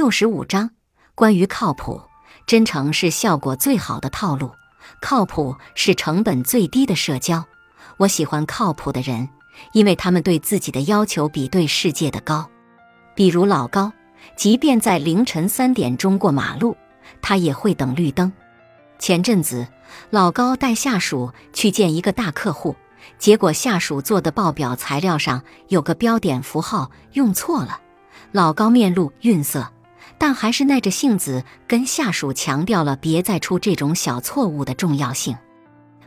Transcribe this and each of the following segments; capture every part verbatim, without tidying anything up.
六十五章，关于靠谱，真诚是效果最好的套路，靠谱是成本最低的社交。我喜欢靠谱的人，因为他们对自己的要求比对世界的高。比如老高，即便在凌晨三点钟过马路，他也会等绿灯。前阵子，老高带下属去见一个大客户，结果下属做的报表材料上有个标点符号用错了。老高面露愠色，但还是耐着性子跟下属强调了别再出这种小错误的重要性。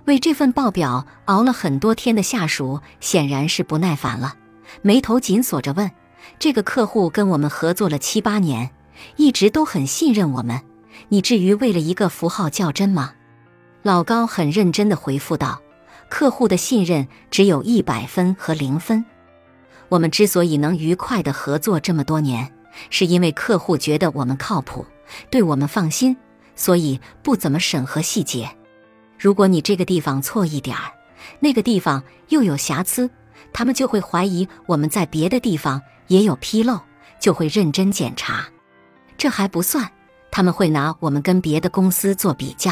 为这份报表熬了很多天的下属显然是不耐烦了，眉头紧锁着问：这个客户跟我们合作了七八年，一直都很信任我们，你至于为了一个符号较真吗？老高很认真地回复道：客户的信任只有一百分和零分。我们之所以能愉快地合作这么多年，是因为客户觉得我们靠谱，对我们放心，所以不怎么审核细节。如果你这个地方错一点儿，那个地方又有瑕疵，他们就会怀疑我们在别的地方也有纰漏，就会认真检查。这还不算，他们会拿我们跟别的公司做比较。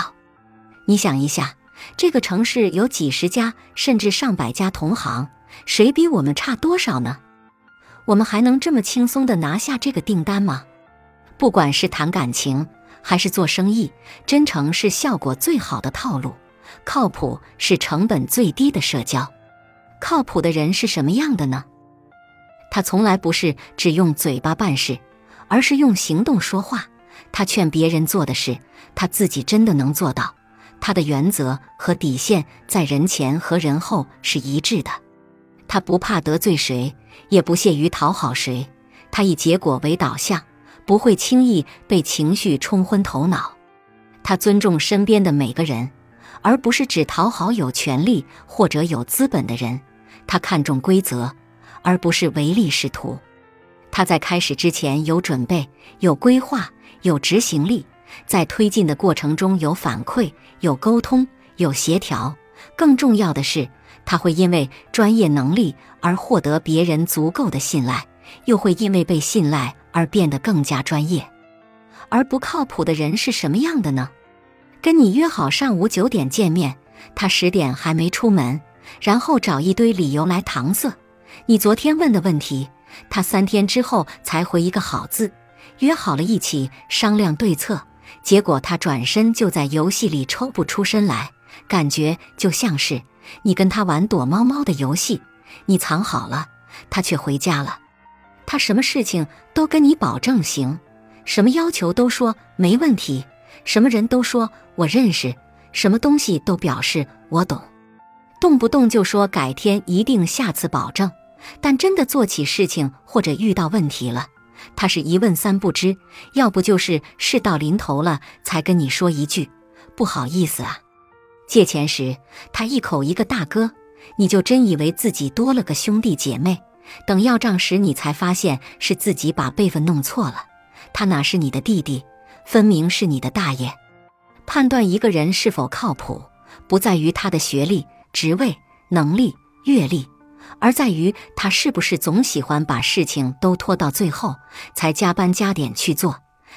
你想一下，这个城市有几十家甚至上百家同行，谁比我们差多少呢？我们还能这么轻松地拿下这个订单吗？不管是谈感情还是做生意，真诚是效果最好的套路，靠谱是成本最低的社交。靠谱的人是什么样的呢？他从来不是只用嘴巴办事，而是用行动说话。他劝别人做的事，他自己真的能做到。他的原则和底线在人前和人后是一致的。他不怕得罪谁，也不屑于讨好谁，他以结果为导向，不会轻易被情绪冲昏头脑。他尊重身边的每个人，而不是只讨好有权利或者有资本的人。他看重规则，而不是唯利是图。他在开始之前有准备，有规划，有执行力，在推进的过程中有反馈，有沟通，有协调。更重要的是，他会因为专业能力而获得别人足够的信赖，又会因为被信赖而变得更加专业。而不靠谱的人是什么样的呢？跟你约好上午九点见面，他十点还没出门，然后找一堆理由来搪塞。你昨天问的问题，他三天之后才回一个好字。约好了一起商量对策，结果他转身就在游戏里抽不出身来，感觉就像是你跟他玩躲猫猫的游戏，你藏好了，他却回家了。他什么事情都跟你保证行，什么要求都说没问题，什么人都说我认识，什么东西都表示我懂，动不动就说改天一定，下次保证。但真的做起事情或者遇到问题了，他是一问三不知，要不就是事到临头了才跟你说一句不好意思啊。借钱时，他一口一个大哥，你就真以为自己多了个兄弟姐妹，等要账时你才发现是自己把辈分弄错了，他哪是你的弟弟，分明是你的大爷。判断一个人是否靠谱，不在于他的学历、职位、能力、阅历，而在于他是不是总喜欢把事情都拖到最后才加班加点去做，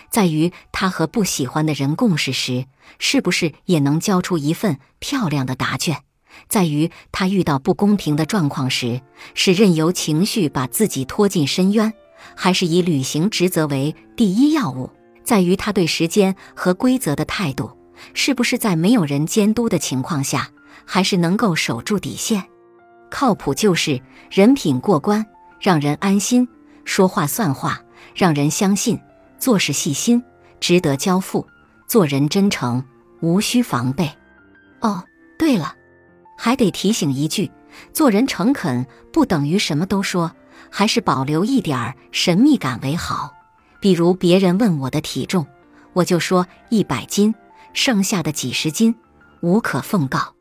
在于他和不喜欢的人共事时，是不是也能交出一份漂亮的答卷，在于他遇到不公平的状况时，是任由情绪把自己拖进深渊，还是以履行职责为第一要务，在于他对时间和规则的态度，是不是在没有人监督的情况下，还是能够守住底线。靠谱就是人品过关，让人安心，说话算话，让人相信，做事细心，值得交付，做人真诚，无需防备。哦，对了，还得提醒一句，做人诚恳不等于什么都说，还是保留一点神秘感为好。比如别人问我的体重，我就说一百斤，剩下的几十斤无可奉告。